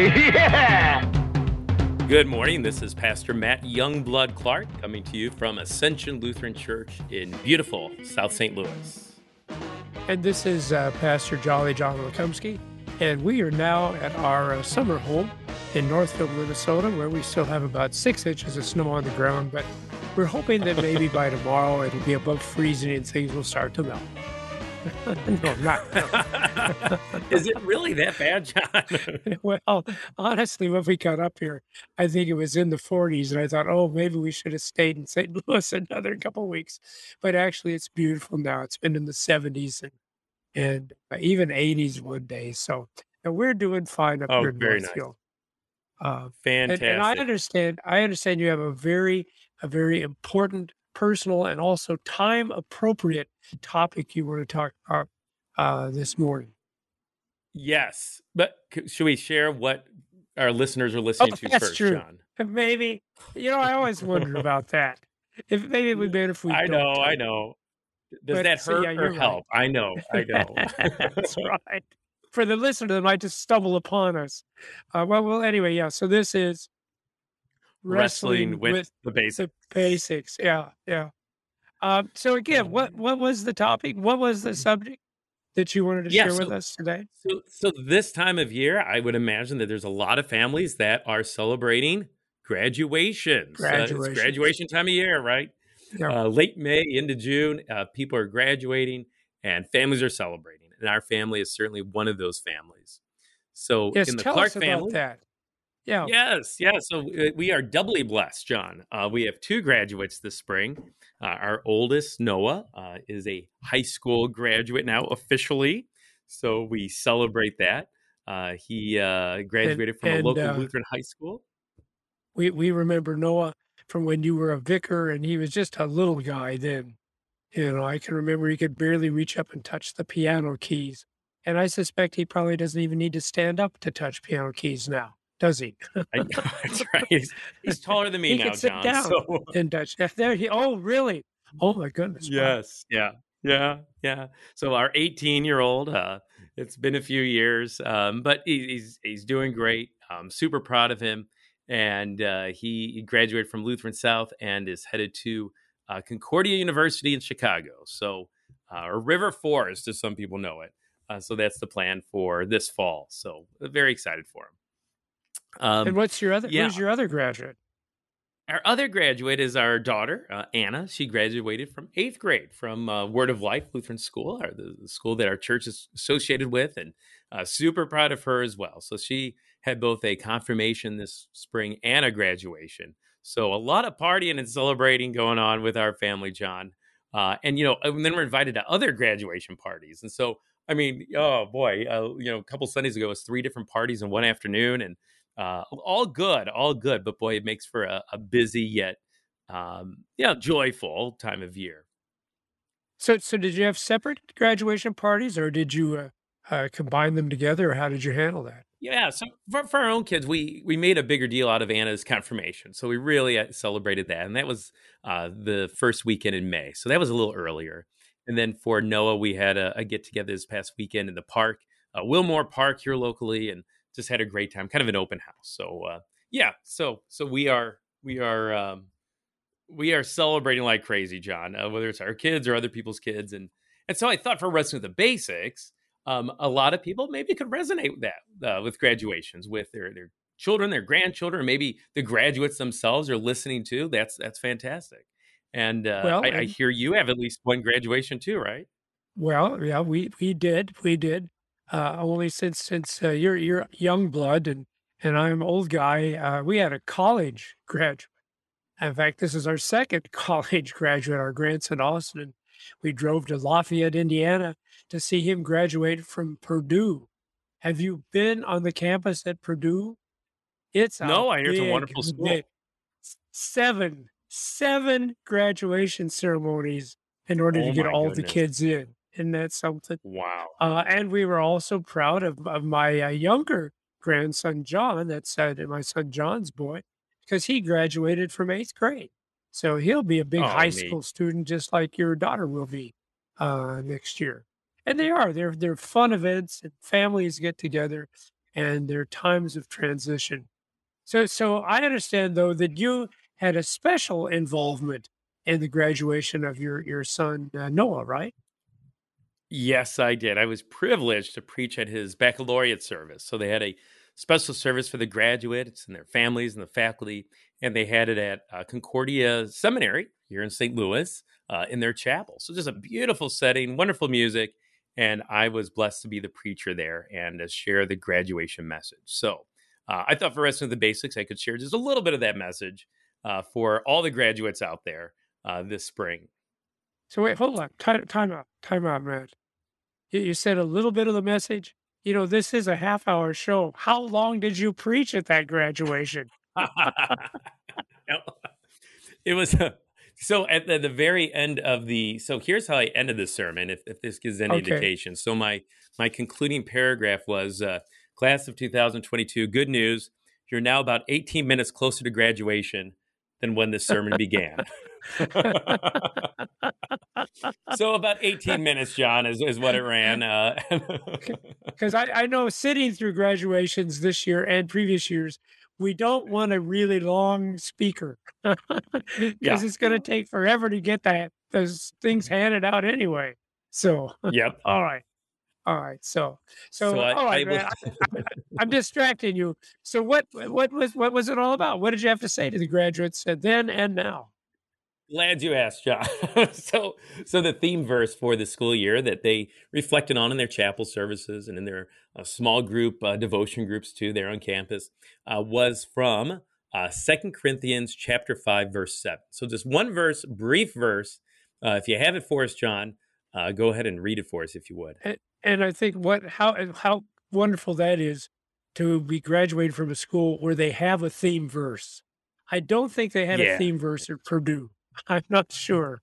Yeah! Good morning. This is Pastor Matt Youngblood-Clark coming to you from Ascension Lutheran Church in beautiful South St. Louis. And this is Pastor Jolly John Lukomsky, and we are now at our summer home in Northfield, Minnesota, where we still have about 6 inches of snow on the ground, but we're hoping that maybe by tomorrow it'll be above freezing and things will start to melt. No, not. No. Is it really that bad, John? Well, honestly, when we got up here, I think it was in the 40s, and I thought, oh, maybe we should have stayed in St. Louis another couple of weeks. But actually, it's beautiful now. It's been in the 70s and even 80s one day. So and we're doing fine up here in Northfield. Nice. Fantastic. And I understand you have a very important personal and also time-appropriate topic you want to talk about this morning. Yes, but should we share what our listeners are listening to first, true. John? Maybe. You know, I always wonder about that. If maybe it would be better if we I know. Does but, that hurt or help? Right. I know. That's right. For the listener that might just stumble upon us. Anyway, yeah, so this is Wrestling with the Basics. Yeah. So again, what was the topic? What was the subject that you wanted to share with us today? So this time of year, I would imagine that there's a lot of families that are celebrating graduations. It's graduation time of year, right? Yeah. Late May into June, people are graduating and families are celebrating. And our family is certainly one of those families. So in the Clark family... That. Yeah. Yes. So we are doubly blessed, John. We have two graduates this spring. Our oldest, Noah, is a high school graduate now officially. So we celebrate that. He graduated from a local Lutheran high school. We remember Noah from when you were a vicar, and he was just a little guy then. You know, I can remember he could barely reach up and touch the piano keys. And I suspect he probably doesn't even need to stand up to touch piano keys now. Does he? That's right. He's taller than me now, John. He can sit down in Dutch. Oh, really? Oh, my goodness. Yes. Wow. Yeah. So our 18-year-old, it's been a few years, but he's doing great. I'm super proud of him. And he graduated from Lutheran South and is headed to Concordia University in Chicago. So, or River Forest, as some people know it. So that's the plan for this fall. So very excited for him. And who's your other graduate? Our other graduate is our daughter, Anna. She graduated from 8th grade from Word of Life Lutheran School, or the school that our church is associated with, and super proud of her as well. So she had both a confirmation this spring and a graduation. So a lot of partying and celebrating going on with our family, John. And then we're invited to other graduation parties. And so, I mean, oh boy, a couple Sundays ago, it was 3 different parties in one afternoon, and all good. But boy, it makes for a busy yet, joyful time of year. So did you have separate graduation parties, or did you combine them together, or how did you handle that? Yeah, so for our own kids, we made a bigger deal out of Anna's confirmation. So we really celebrated that, and that was the first weekend in May. So that was a little earlier. And then for Noah, we had a get-together this past weekend in the park, Wilmore Park here locally, and just had a great time, kind of an open house. So, so we are celebrating like crazy, John, whether it's our kids or other people's kids. And so I thought for Wrestling with the Basics, a lot of people maybe could resonate with that, with graduations, with their children, their grandchildren, maybe the graduates themselves are listening to. That's fantastic. And I hear you have at least one graduation too, right? Well, yeah, we did. Only since you're young blood and I'm old guy, we had a college graduate. In fact, this is our second college graduate, our grandson Austin. We drove to Lafayette, Indiana, to see him graduate from Purdue. Have you been on the campus at Purdue? It's I hear it's a wonderful school. Seven graduation ceremonies in order to get all the kids in. Isn't that something? Wow. And we were also proud of my younger grandson, John, my son John's boy, because he graduated from 8th grade. So he'll be a big high school student, just like your daughter will be next year. And they are. They're fun events, and families get together, and they're times of transition. So I understand, though, that you had a special involvement in the graduation of your son, Noah, right? Yes, I did. I was privileged to preach at his baccalaureate service. So they had a special service for the graduates and their families and the faculty, and they had it at Concordia Seminary here in St. Louis in their chapel. So just a beautiful setting, wonderful music, and I was blessed to be the preacher there and to share the graduation message. So I thought for Resting with the Basics, I could share just a little bit of that message for all the graduates out there this spring. So wait, hold on, time out, Matt. You said a little bit of the message. You know, this is a half-hour show. How long did you preach at that graduation? It was so at the very end of so here's how I ended the sermon, if this gives any indication. So my concluding paragraph was, class of 2022, good news. You're now about 18 minutes closer to graduation than when this sermon began. So about 18 minutes, John, is what it ran. Because I know sitting through graduations this year and previous years, we don't want a really long speaker because it's going to take forever to get those things handed out anyway. So, yep. All right. I'm distracting you. So what was it all about? What did you have to say to the graduates then and now? Glad you asked, John. So the theme verse for the school year that they reflected on in their chapel services and in their small group devotion groups too there on campus was from 2 Corinthians chapter 5, verse 7. So just one verse, brief verse. If you have it for us, John, go ahead and read it for us if you would. And I think how wonderful that is to be graduated from a school where they have a theme verse. I don't think they had a theme verse at Purdue. I'm not sure,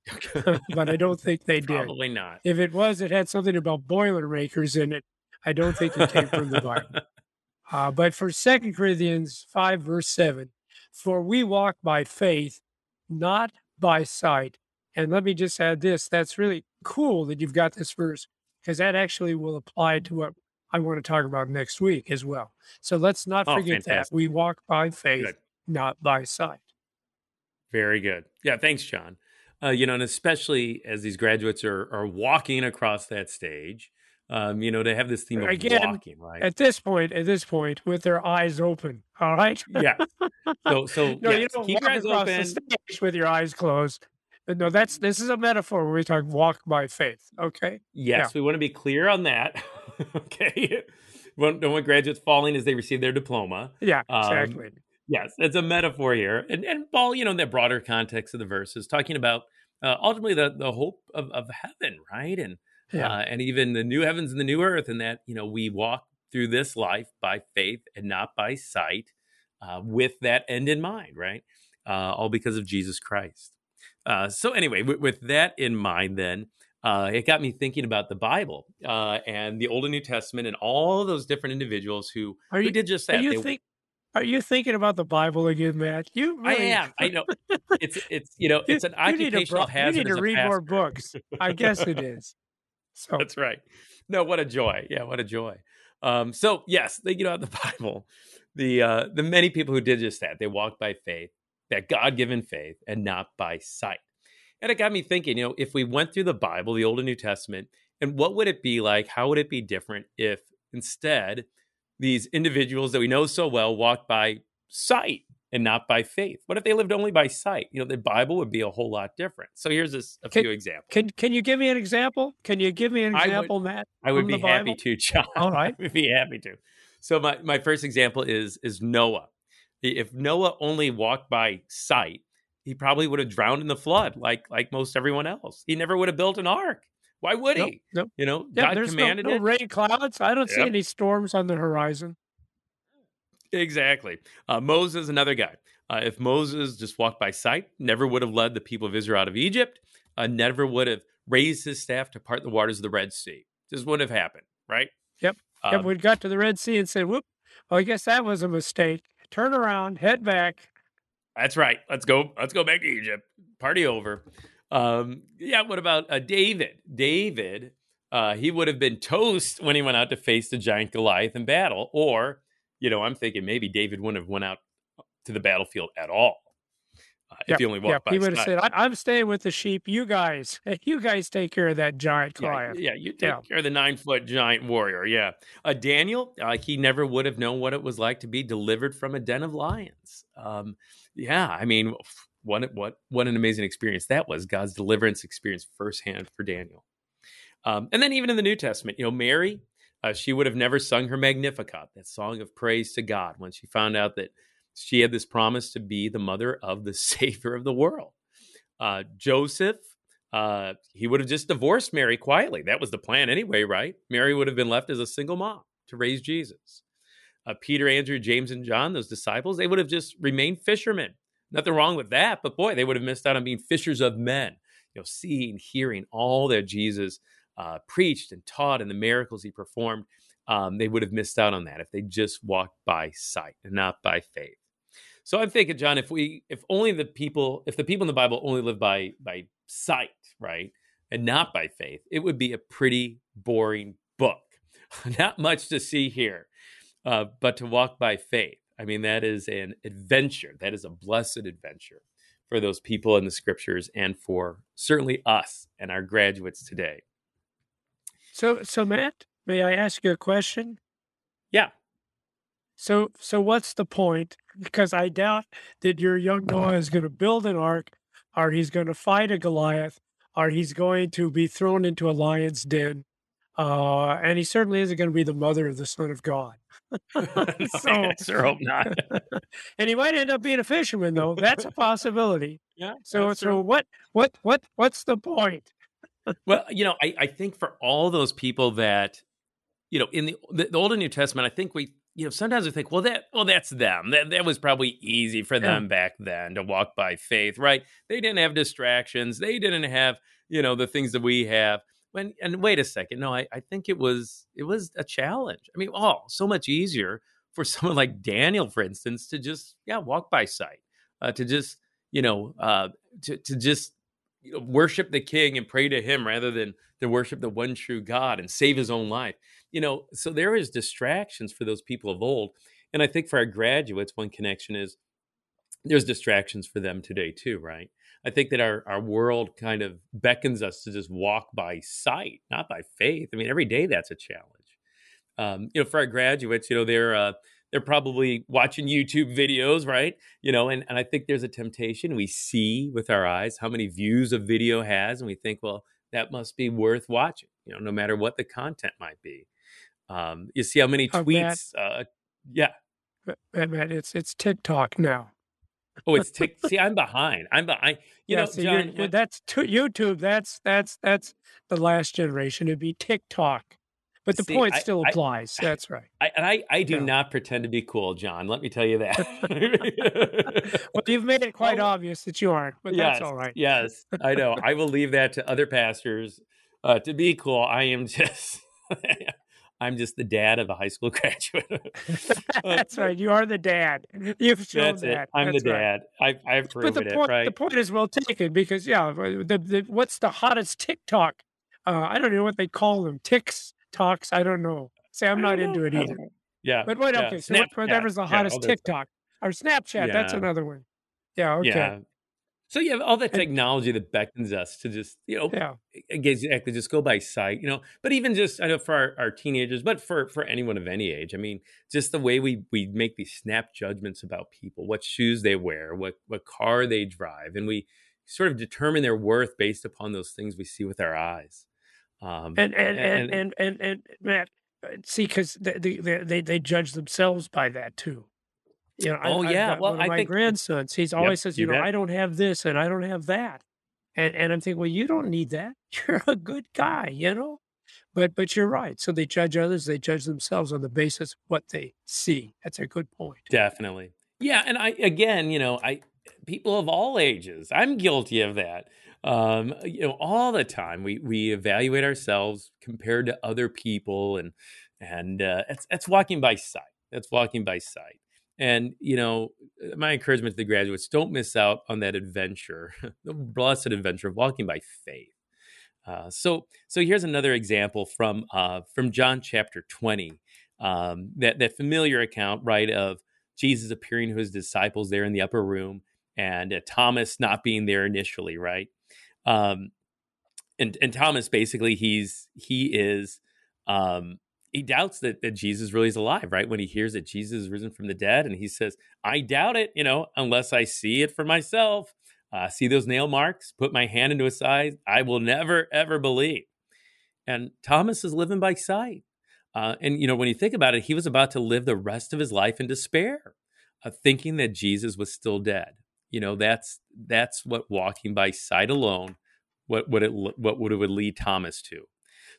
but I don't think they did. Probably not. If it was, it had something about Boilermakers in it. I don't think it came from the Bible. But for 2 Corinthians 5, verse 7, for we walk by faith, not by sight. And let me just add this. That's really cool that you've got this verse because that actually will apply to what I want to talk about next week as well. So let's not forget that. We walk by faith, not by sight. Very good. Yeah, thanks, John. And especially as these graduates are walking across that stage, to have this theme of walking, right? At this point, with their eyes open, all right? Yeah. So keep your eyes open. The stage with your eyes closed. No, this is a metaphor where we talk walk by faith, okay? Yes, we want to be clear on that, okay? Don't want graduates falling as they receive their diploma. Yeah, exactly. Yes, it's a metaphor here. And Paul, in that broader context of the verse is talking about ultimately the hope of heaven, right? And even the new heavens and the new earth, and that, we walk through this life by faith and not by sight with that end in mind, right? All because of Jesus Christ. So anyway, with that in mind then, it got me thinking about the Bible and the Old and New Testament and all those different individuals who did just that. Are you thinking about the Bible again, Matt? I am. I know. It's an occupational hazard. You need to read more books. I guess it is. So. That's right. No, what a joy. Yeah, what a joy. So yes, thinking about the Bible, the many people who did just that, they walked by faith, that God-given faith, and not by sight. And it got me thinking, if we went through the Bible, the Old and New Testament, and what would it be like? How would it be different if instead these individuals that we know so well walked by sight and not by faith? What if they lived only by sight? The Bible would be a whole lot different. So here's a few examples. Can you give me an example? Can you give me an example, Matt? I would be happy to, John. All right. I would be happy to. So my first example is Noah. If Noah only walked by sight, he probably would have drowned in the flood like most everyone else. He never would have built an ark. Why would he? Nope. God commanded it. There's no rain clouds. I don't see any storms on the horizon. Exactly. Moses, another guy. If Moses just walked by sight, never would have led the people of Israel out of Egypt, never would have raised his staff to part the waters of the Red Sea. This wouldn't have happened, right? Yep. Yep. We got to the Red Sea and said, whoop, well, I guess that was a mistake. Turn around, head back. That's right. Let's go back to Egypt. Party over. What about David? David, he would have been toast when he went out to face the giant Goliath in battle. Or, I'm thinking maybe David wouldn't have went out to the battlefield at all. If he only walked by. He would have said, I'm staying with the sheep. You guys take care of that giant Goliath. Yeah, you take care of the 9-foot giant warrior. Yeah. Daniel, he never would have known what it was like to be delivered from a den of lions. What an amazing experience that was. God's deliverance experience firsthand for Daniel. And then even in the New Testament, Mary, she would have never sung her Magnificat, that song of praise to God, when she found out that she had this promise to be the mother of the Savior of the world. Joseph, he would have just divorced Mary quietly. That was the plan anyway, right? Mary would have been left as a single mom to raise Jesus. Peter, Andrew, James, and John, those disciples, they would have just remained fishermen. Nothing wrong with that, but boy, they would have missed out on being fishers of men, seeing, hearing all that Jesus preached and taught and the miracles he performed. They would have missed out on that if they just walked by sight and not by faith. So I'm thinking, John, if the people in the Bible only live by sight, right, and not by faith, it would be a pretty boring book. Not much to see here, but to walk by faith. I mean, that is an adventure. That is a blessed adventure for those people in the scriptures and for certainly us and our graduates today. So Matt, may I ask you a question? Yeah. So what's the point? Because I doubt that your young Noah is going to build an ark, or he's going to fight a Goliath, or he's going to be thrown into a lion's den. And he certainly isn't going to be the mother of the Son of God. I sure hope not. And he might end up being a fisherman, though. That's a possibility. Yeah. So what's the point? Well, I think for all those people that, in the Old and New Testament, I think we, sometimes we think, that's them. That was probably easy for them back then to walk by faith, right? They didn't have distractions. They didn't have, the things that we have. And wait a second. No, I think it was a challenge. I mean, so much easier for someone like Daniel, for instance, to just, walk by sight, to just, to just worship the king and pray to him rather than to worship the one true God and save his own life. So there is distractions for those people of old. And I think for our graduates, one connection is there's distractions for them today too, right? I think that our world kind of beckons us to just walk by sight, not by faith. I mean, every day that's a challenge. For our graduates, they're probably watching YouTube videos, right? And I think there's a temptation. We see with our eyes how many views a video has, and we think, well, that must be worth watching, no matter what the content might be. You see how many tweets. Matt, it's TikTok now. Oh, it's TikTok. See, I'm behind. John, that's YouTube. That's the last generation. It'd be TikTok, but the point still applies. That's right. I do not pretend to be cool, John. Let me tell you that. Well, you've made it quite obvious that you aren't, but that's all right. Yes, I know. I will leave that to other pastors to be cool. I am just. I'm just the dad of a high school graduate. That's right. You are the dad. You've shown that's that. I'm the dad. Right. I've proven it, right? The point is well taken because, what's the hottest TikTok? I don't know what they call them. TikToks. I don't know. See, I'm not into it either. Yeah. But what? Yeah. Okay. So whatever's the hottest TikTok or Snapchat. Yeah. That's another one. Yeah. Okay. Yeah. So you have all that technology that beckons us to just, exactly, just go by sight, but even just, I know for our teenagers, but for anyone of any age, I mean, just the way we make these snap judgments about people, what shoes they wear, what car they drive, and we sort of determine their worth based upon those things we see with our eyes. And Matt, see, because they judge themselves by that too. I think grandsons, he's always says, I don't have this and I don't have that. And I'm thinking, well, you don't need that. You're a good guy, But you're right. So they judge others, they judge themselves on the basis of what they see. That's a good point. Definitely. Yeah. And I people of all ages, I'm guilty of that. All the time we evaluate ourselves compared to other people, and that's walking by sight. That's walking by sight. And, my encouragement to the graduates, don't miss out on that adventure, the blessed adventure of walking by faith. So here's another example from John chapter 20, that familiar account, right, of Jesus appearing to his disciples there in the upper room and Thomas not being there initially, right? And Thomas, basically, he doubts that Jesus really is alive, right? When he hears that Jesus is risen from the dead, and he says, I doubt it, unless I see it for myself, see those nail marks, put my hand into his side, I will never, ever believe. And Thomas is living by sight. And when you think about it, he was about to live the rest of his life in despair, thinking that Jesus was still dead. That's what walking by sight alone, what it would lead Thomas to.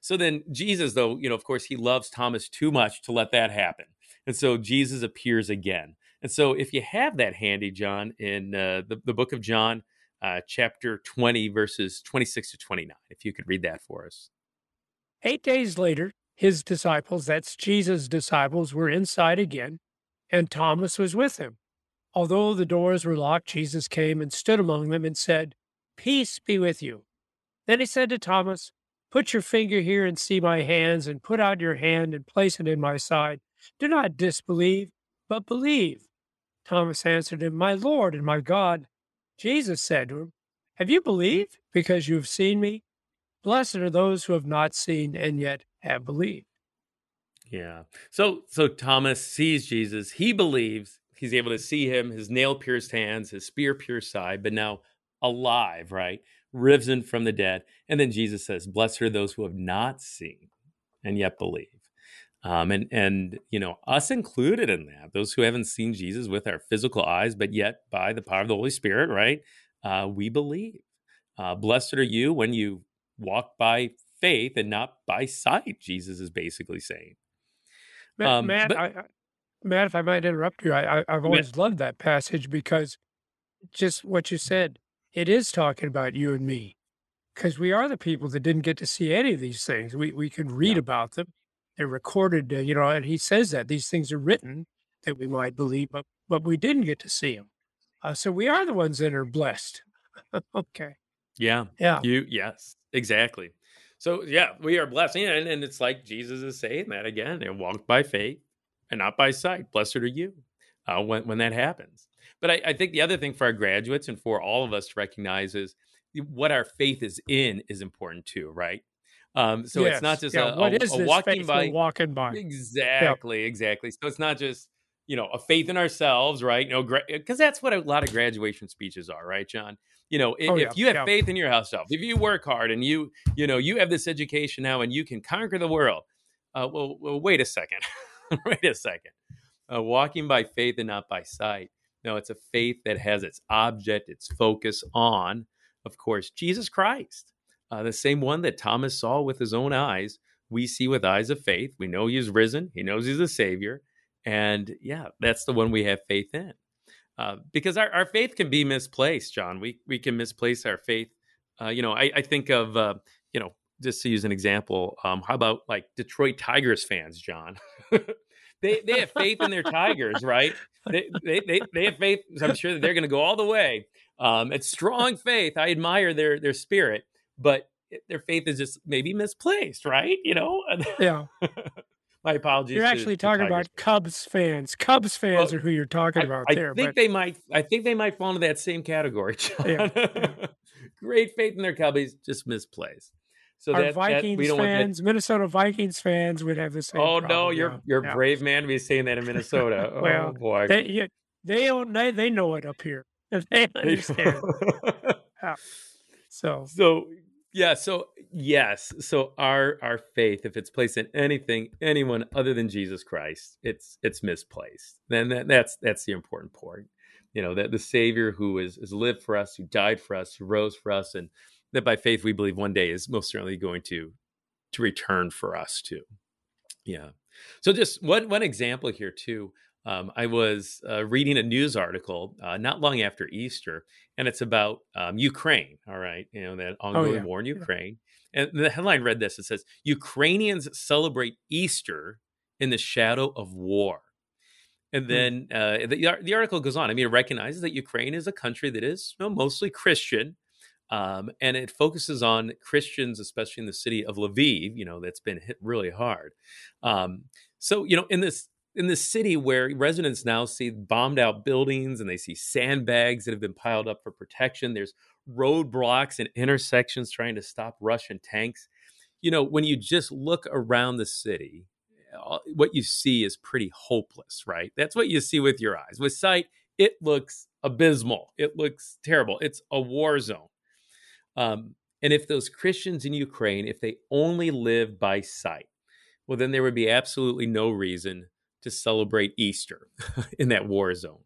So then Jesus, though, of course, he loves Thomas too much to let that happen. And so Jesus appears again. And so if you have that handy, John, in the book of John, chapter 20, verses 26 to 29, if you could read that for us. 8 days later, his disciples, that's Jesus' disciples, were inside again, and Thomas was with him. Although the doors were locked, Jesus came and stood among them and said, Peace be with you. Then he said to Thomas, Put your finger here and see my hands, and put out your hand and place it in my side. Do not disbelieve, but believe. Thomas answered him, My Lord and my God. Jesus said to him, Have you believed because you have seen me? Blessed are those who have not seen and yet have believed. Yeah. So Thomas sees Jesus. He believes. He's able to see him, his nail-pierced hands, his spear-pierced side, but now alive, right? Risen from the dead. And then Jesus says, Blessed are those who have not seen and yet believe. And us included in that, those who haven't seen Jesus with our physical eyes, but yet by the power of the Holy Spirit, right? We believe. Blessed are you when you walk by faith and not by sight, Jesus is basically saying. Matt, if I might interrupt you, I've always loved that passage because just what you said, it is talking about you and me, because we are the people that didn't get to see any of these things. We can read about them. They're recorded, and he says that these things are written that we might believe, but we didn't get to see them. So we are the ones that are blessed. Okay. Yeah. Yeah. Yes, exactly. So yeah, we are blessed. And it's like Jesus is saying that again, and walk by faith and not by sight. Blessed are you when that happens. But I think the other thing for our graduates and for all of us to recognize is what our faith is in is important too, right? Yes. It's not just a walking by. Walking by. Exactly, yep. Exactly. So it's not just, a faith in ourselves, right? Because that's what a lot of graduation speeches are, right, John? If you have faith in yourself, if you work hard and you have this education now and you can conquer the world, well, wait a second. Wait a second. Walking by faith and not by sight. No, it's a faith that has its object, its focus on, of course, Jesus Christ, the same one that Thomas saw with his own eyes. We see with eyes of faith. We know he's risen. He knows he's a savior. And yeah, that's the one we have faith in. Because our faith can be misplaced, John. We can misplace our faith. I think of, just to use an example, how about like Detroit Tigers fans, John? They have faith in their Tigers, right? They have faith. I'm sure that they're going to go all the way. It's strong faith. I admire their spirit, but their faith is just maybe misplaced, right? Yeah. My apologies. You're actually talking about Cubs fans. Cubs fans are who you're talking about there. I think they might fall into that same category, John. Yeah. Great faith in their Cubbies, just misplaced. So our Vikings fans, Minnesota Vikings fans would have the same problem. No, you're a brave man to be saying that in Minnesota. Well, oh, boy. They know it up here. They understand. Yeah. Yes. So our faith, if it's placed in anyone other than Jesus Christ, it's misplaced. Then that's the important point. That the Savior who has lived for us, who died for us, who rose for us, and that by faith we believe one day is most certainly going to to return for us too. Yeah. So just one example here too. I was reading a news article not long after Easter, and it's about Ukraine. All right. You know, that ongoing war in Ukraine. Yeah. And the headline read this. It says, Ukrainians celebrate Easter in the shadow of war. And then the article goes on. I mean, it recognizes that Ukraine is a country that is mostly Christian. And it focuses on Christians, especially in the city of Lviv, that's been hit really hard. So, in this city where residents now see bombed out buildings and they see sandbags that have been piled up for protection, there's roadblocks and intersections trying to stop Russian tanks. When you just look around the city, what you see is pretty hopeless, right? That's what you see with your eyes. With sight, it looks abysmal. It looks terrible. It's a war zone. And if those Christians in Ukraine, if they only live by sight, well, then there would be absolutely no reason to celebrate Easter in that war zone.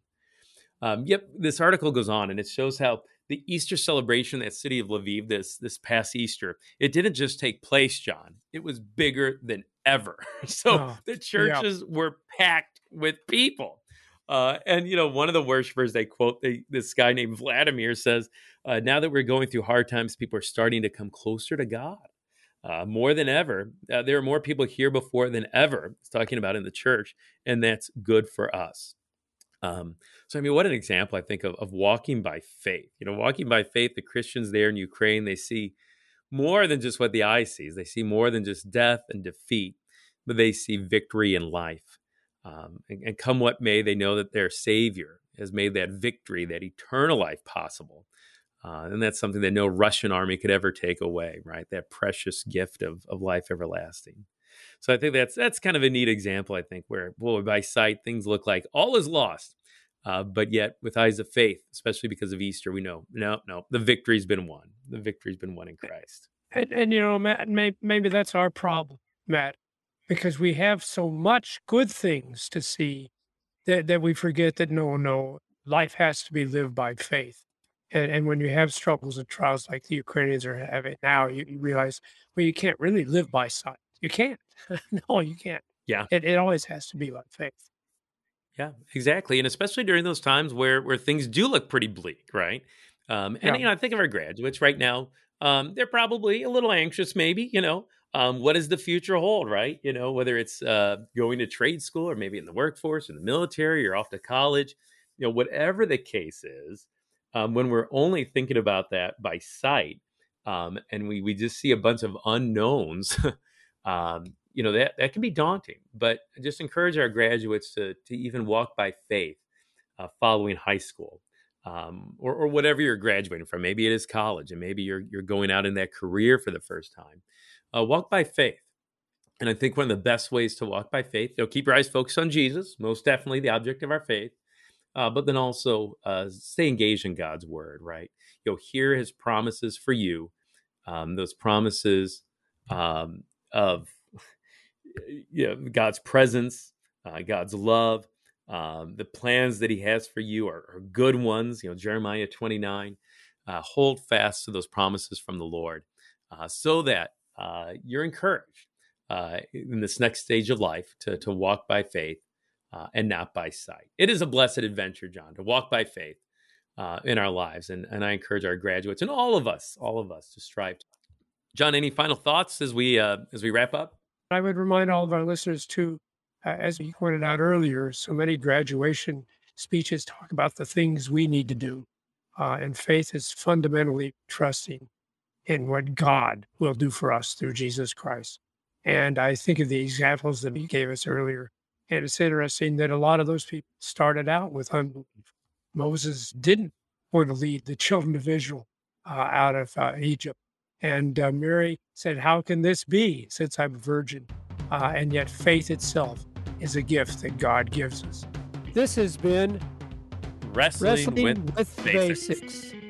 This article goes on and it shows how the Easter celebration in that city of Lviv this past Easter, it didn't just take place, John. It was bigger than ever. So the churches were packed with people. And one of the worshipers they quote, this guy named Vladimir says, now that we're going through hard times, people are starting to come closer to God. More than ever, there are more people here before than ever. It's talking about in the church, and that's good for us. What an example, I think, of walking by faith. Walking by faith, the Christians there in Ukraine, they see more than just what the eye sees. They see more than just death and defeat, but they see victory in life. And come what may, they know that their Savior has made that victory, that eternal life possible. And that's something that no Russian army could ever take away, right? That precious gift of life everlasting. So I think that's kind of a neat example, I think, where, by sight, things look like all is lost. But yet with eyes of faith, especially because of Easter, we know, no, the victory's been won. The victory's been won in Christ. And Matt, maybe that's our problem, Matt, because we have so much good things to see that we forget that, no, life has to be lived by faith. And when you have struggles and trials like the Ukrainians are having now, you realize, you can't really live by sight. You can't. No, you can't. Yeah. It always has to be by faith. Yeah, exactly. And especially during those times where things do look pretty bleak, right? I think of our graduates right now. They're probably a little anxious, maybe, what does the future hold, right? Whether it's going to trade school or maybe in the workforce, in the military, or off to college, whatever the case is. When we're only thinking about that by sight, and we just see a bunch of unknowns, that can be daunting. But I just encourage our graduates to even walk by faith following high school or whatever you're graduating from. Maybe it is college, and maybe you're going out in that career for the first time. Walk by faith. And I think one of the best ways to walk by faith, keep your eyes focused on Jesus, most definitely the object of our faith. But then also stay engaged in God's word, right? Hear his promises for you, those promises of God's presence, God's love. The plans that he has for you are good ones, Jeremiah 29. Hold fast to those promises from the Lord so that you're encouraged in this next stage of life to walk by faith. And not by sight. It is a blessed adventure, John, to walk by faith in our lives. And I encourage our graduates and all of us to strive. John, any final thoughts as we wrap up? I would remind all of our listeners too, as you pointed out earlier, so many graduation speeches talk about the things we need to do. And faith is fundamentally trusting in what God will do for us through Jesus Christ. And I think of the examples that he gave us earlier. And it's interesting that a lot of those people started out with unbelief. Moses didn't want to lead the children of Israel out of Egypt. And Mary said, how can this be since I'm a virgin? And yet faith itself is a gift that God gives us. This has been Wrestling with Basics.